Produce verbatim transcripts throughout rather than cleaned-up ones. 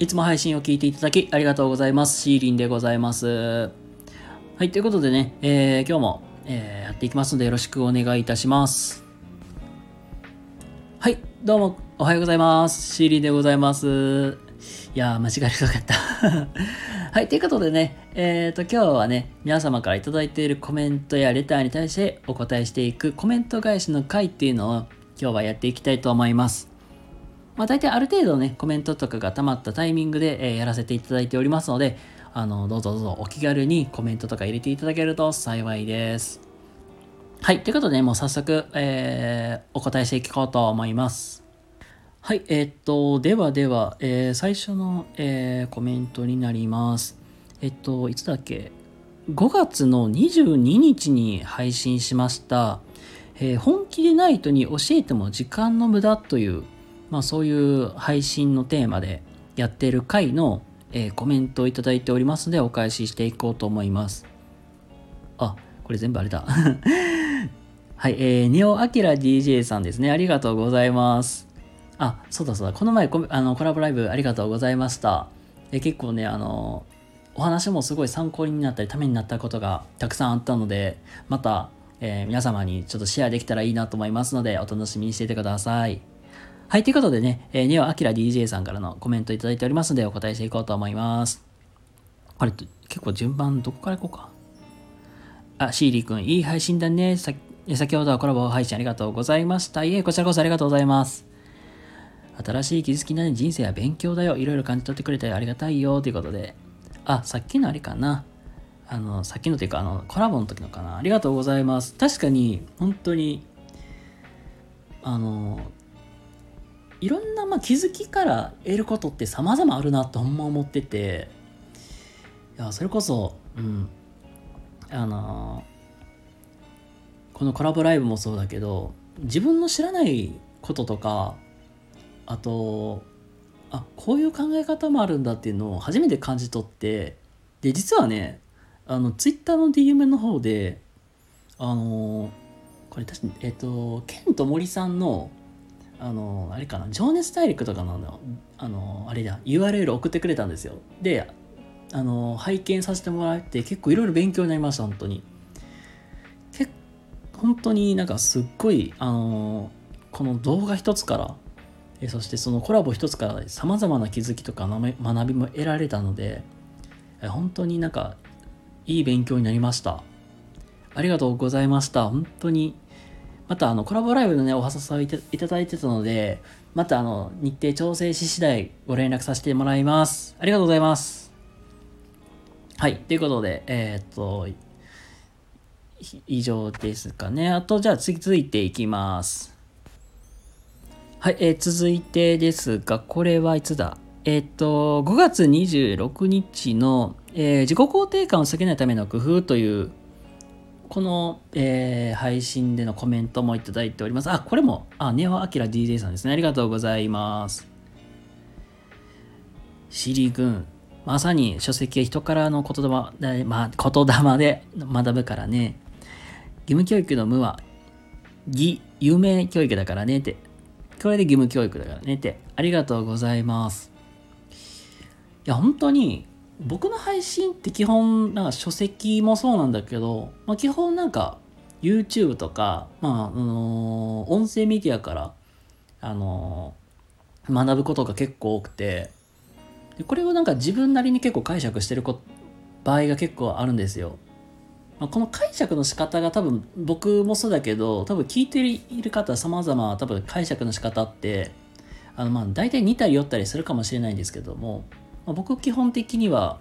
いつも配信を聞いていただきありがとうございます。シーリンでございます。はい、ということでね、えー、今日も、えー、やっていきますのでよろしくお願いいたします。はい、どうもおはようございます。シーリンでございます。いやー、間違えなかった。はい、ということでね、えーと、今日はね、皆様からいただいているコメントやレターに対してお答えしていくコメント返しの回っていうのを今日はやっていきたいと思います。まあ、大体ある程度ね、コメントとかが溜まったタイミングで、えー、やらせていただいておりますので、あの、どうぞどうぞお気軽にコメントとか入れていただけると幸いです。はい、ということでね、もう早速、えー、お答えしていこうと思います。はい、えー、っと、ではでは、えー、最初の、えー、コメントになります。えっと、いつだっけ?ごがつのにじゅうににちに配信しました、えー、本気でない人に教えても時間の無駄という、まあ、そういう配信のテーマでやってる回の、えー、コメントをいただいておりますのでお返ししていこうと思います。あ、これ全部あれだ。はい、えー、ネオアキラ ディージェー さんですね。ありがとうございます。あ、そうだそうだ。この前コあのコラボライブありがとうございました。えー、結構ね、あのー、お話もすごい参考になったり、ためになったことがたくさんあったので、また、えー、皆様にちょっとシェアできたらいいなと思いますので、お楽しみにしていてください。はい、ということでね、えー、ネオアキラ ディージェー さんからのコメントいただいておりますのでお答えしていこうと思います。あれ、結構順番どこからいこうか。あ、シーリーくん、いい配信だね。さ、先ほどはコラボ配信ありがとうございました。いえ、こちらこそありがとうございます。新しい気づきなね、人生は勉強だよ。いろいろ感じ取ってくれてありがたいよ。ということで。あ、さっきのあれかな。あの、さっきのというか、あの、コラボの時のかな。ありがとうございます。確かに、本当に、あの、いろんな、まあ、気づきから得ることって様々あるなとほんま思ってて、いやそれこそ、うん、あのー、このコラボライブもそうだけど、自分の知らないこととか、あと、あ、こういう考え方もあるんだっていうのを初めて感じ取って、で、実はね、あの、ツイッターの ディーエム の方で、あのー、これ確かに、えっと、ケンと森さんの、あのあれかな、情熱大陸とかのあのあれだ ユーアールエル 送ってくれたんですよ。で、あの拝見させてもらって、結構いろいろ勉強になりました。本当に結本当になんかすっごい、あのこの動画一つから、えそしてそのコラボ一つからさまざまな気づきとか学びも得られたので、本当になんかいい勉強になりました。ありがとうございました。本当にまた、あのコラボライブのね、お誘いいただいてたので、またあの日程調整し次第ご連絡させてもらいます。ありがとうございます。はい、ということで、えー、っと以上ですかね。あと、じゃあ続いていきます。はい、えー、続いてですが、これはいつだえー、っとごがつにじゅうろくにちの、えー、自己肯定感を下げないための工夫というこの、えー、配信でのコメントもいただいております。あ、これも、あ、ネオアキラ ディージェー さんですね。ありがとうございます。シリ君、まさに書籍は人からの言霊、まあ、言霊で学ぶからね。義務教育の無は、義、有名教育だからねって。これで義務教育だからねって。ありがとうございます。いや、本当に、僕の配信って基本なんか書籍もそうなんだけど、まあ、基本なんか YouTube とか、まああのー、音声メディアから、あのー、学ぶことが結構多くて、でこれをなんか自分なりに結構解釈してるこ場合が結構あるんですよ、まあ、この解釈の仕方が多分僕もそうだけど、多分聞いている方様々多分解釈の仕方ってあのまあ大体似たり寄ったりするかもしれないんですけども、僕基本的には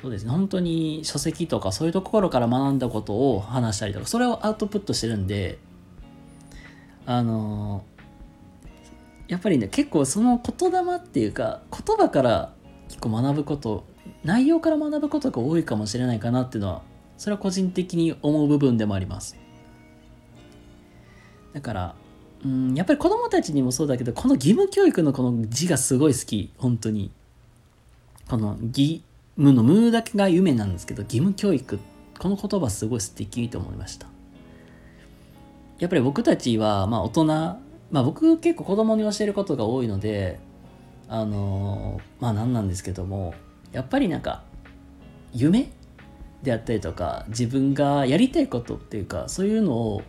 そうですね、本当に書籍とかそういうところから学んだことを話したりとか、それをアウトプットしてるんで、あのー、やっぱりね、結構その言霊っていうか言葉から結構学ぶこと、内容から学ぶことが多いかもしれないかなっていうのは、それは個人的に思う部分でもあります。だからうん、やっぱり子どもたちにもそうだけど、この義務教育のこの字がすごい好き。本当にこの義務の無だけが夢なんですけど、義務教育、この言葉すごい素敵と思いました。やっぱり僕たちはまあ大人、まあ僕結構子供に教えることが多いので、あのまあなんなんですけども、やっぱりなんか夢であったりとか自分がやりたいことっていうか、そういうのを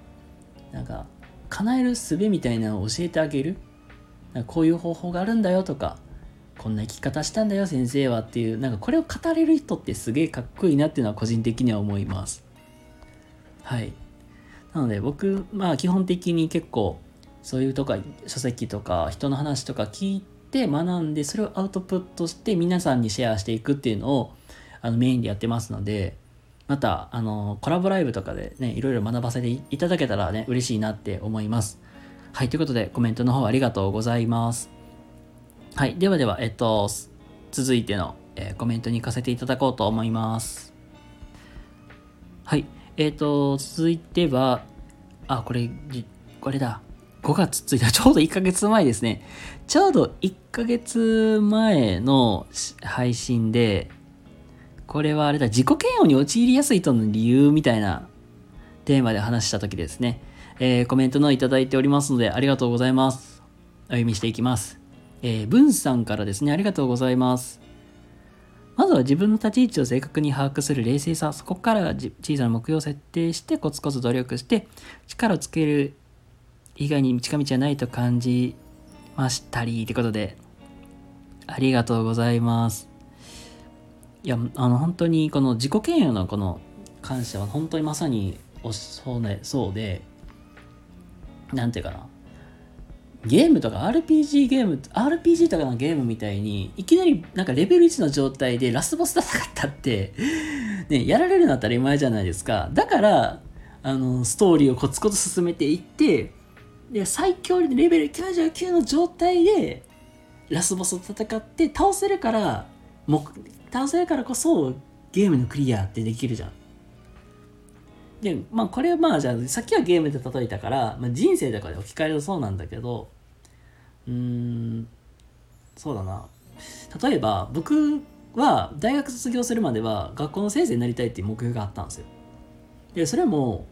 なんか叶える術みたいなのを教えてあげる、なんかこういう方法があるんだよとか、こんな生き方したんだよ先生はっていう、なんかこれを語れる人ってすげえかっこいいなっていうのは個人的には思います。はい。なので僕、まあ基本的に結構そういうとか書籍とか人の話とか聞いて学んで、それをアウトプットして皆さんにシェアしていくっていうのをあのメインでやってますので、またあのコラボライブとかでね、いろいろ学ばせていただけたらね、嬉しいなって思います。はい。ということでコメントの方ありがとうございます。はい。ではでは、えっと続いての、えー、コメントに行かせていただこうと思います。はい。えっと続いては、あ、これこれだ、ごがつついたち、ちょうどいっかげつまえですね。ちょうどいっかげつまえの配信で、これはあれだ、自己嫌悪に陥りやすい人の理由みたいなテーマで話した時ですね、えー、コメントのいただいておりますので、ありがとうございます。お読みしていきます。えー、文さんからですね、ありがとうございます。まずは自分の立ち位置を正確に把握する冷静さ、そこから小さな目標を設定してコツコツ努力して力をつける以外に近道はないと感じましたり、ということで、ありがとうございます。いや、あの本当にこの自己嫌悪のこの感謝は本当にまさにおそうね、そうで、なんていうかな、ゲームとか アールピージー ゲーム アールピージー とかのゲームみたいに、いきなりなんかレベルいちの状態でラスボスだったってね、やられるのは当たり前じゃないですか。だからあのストーリーをコツコツ進めていって、で最強レベルきゅうじゅうきゅうの状態でラスボスと戦って倒せるから、も倒せるからこそゲームのクリアってできるじゃん。で、まあこれはまあじゃあさっきはゲームで例えたから、まあ、人生とかで置き換えるとそうなんだけど、うーん、そうだな。例えば僕は大学卒業するまでは学校の先生になりたいっていう目標があったんですよ。で、それも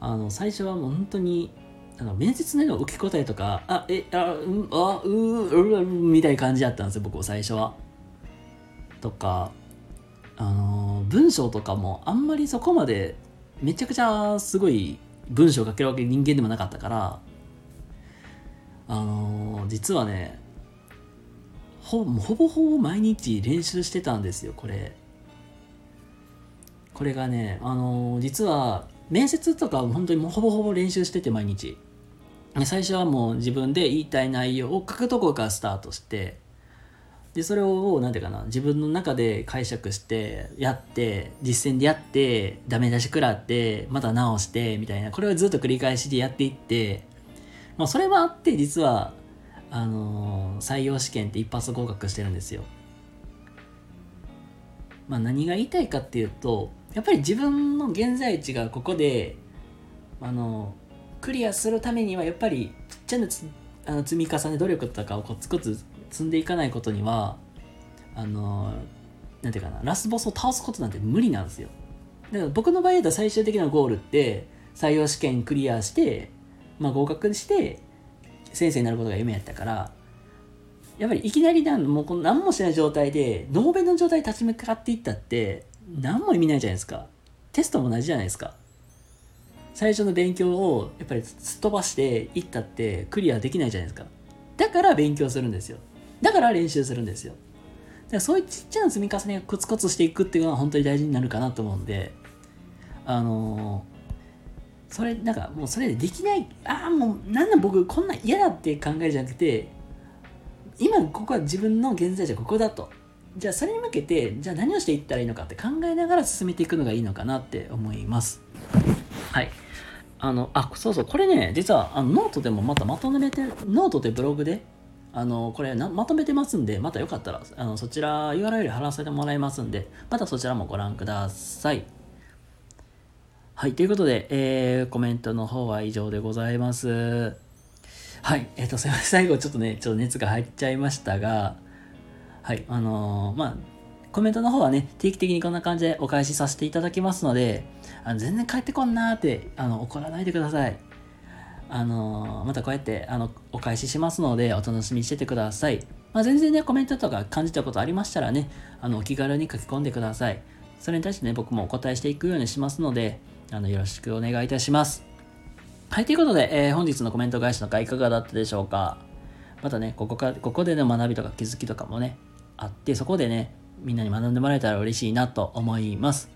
あの最初はもう本当にあの面接の受け答えとか、あ、え、あ、うん、あ、うー、うん、みたいな感じだったんですよ、僕は最初は。とか、あのー、文章とかもあんまりそこまでめちゃくちゃすごい文章を書けるわけ人間でもなかったから、あのー、実はね、ほ、ほぼほぼ毎日練習してたんですよ、これ。これがね、あのー、実は面接とか本当にもうほぼほぼ練習してて、毎日。最初はもう自分で言いたい内容を書くところからスタートして、でそれをなんていうかな、自分の中で解釈してやって、実践でやって、ダメ出し食らって、また直してみたいな、これをずっと繰り返しでやっていって、まあそれもあって、実はあのー、採用試験って一発合格してるんですよ。まあ何が言いたいかっていうと、やっぱり自分の現在地がここであのー、クリアするためには、やっぱりちっちゃなつあの積み重ね努力とかをコツコツ積んでいかないことには、あのなんていうかな、ラスボスを倒すことなんて無理なんですよ。だから僕の場合だと最終的なゴールって採用試験クリアして、まあ、合格して先生になることが夢やったから、やっぱりいきなりなんもう何もしない状態でノーベルの状態に立ち向かっていったって何も意味ないじゃないですか。テストも同じじゃないですか。最初の勉強をやっぱりすっ飛ばしていったってクリアできないじゃないですか。だから勉強するんですよ。だから練習するんですよ。だからそういうちっちゃな積み重ねがコツコツしていくっていうのは本当に大事になるかなと思うんで、あのー、それなんかもうそれでできない、ああもうなんなん僕こんな嫌だって考えじゃなくて、今ここは自分の現在じゃここだと、じゃあそれに向けてじゃあ何をしていったらいいのかって考えながら進めていくのがいいのかなって思います。はい。あのあそうそうこれね、実はあのノートでもまたまとめて、ノートでブログであのこれなまとめてますんで、またよかったらあのそちら ユーアールエル 貼らせてもらいますんで、またそちらもご覧ください。はい。ということで、えー、コメントの方は以上でございます。はい。えっ、ー、とすいません、最後ちょっとねちょっと熱が入っちゃいましたが、はいあのー、まあコメントの方はね、定期的にこんな感じでお返しさせていただきますので、あの全然帰ってこんなーってあの怒らないでください。あのまたこうやってあのお返ししますのでお楽しみにしててください。まあ、全然ねコメントとか感じたことありましたらね、あのお気軽に書き込んでください。それに対してね僕もお答えしていくようにしますので、あのよろしくお願いいたします。はい、ということで、えー、本日のコメント返しの回いかがだったでしょうか。またねここかここでの学びとか気づきとかもねあって、そこでねみんなに学んでもらえたら嬉しいなと思います。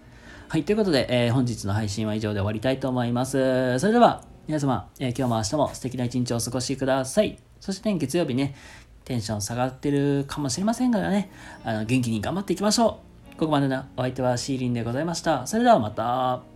はい、ということで、えー、本日の配信は以上で終わりたいと思います。それでは皆様、えー、今日も明日も素敵な一日をお過ごしください。そして、ね、月曜日ねテンション下がってるかもしれませんがね、あの元気に頑張っていきましょう。ここまでのお相手はシーリンでございました。それではまた。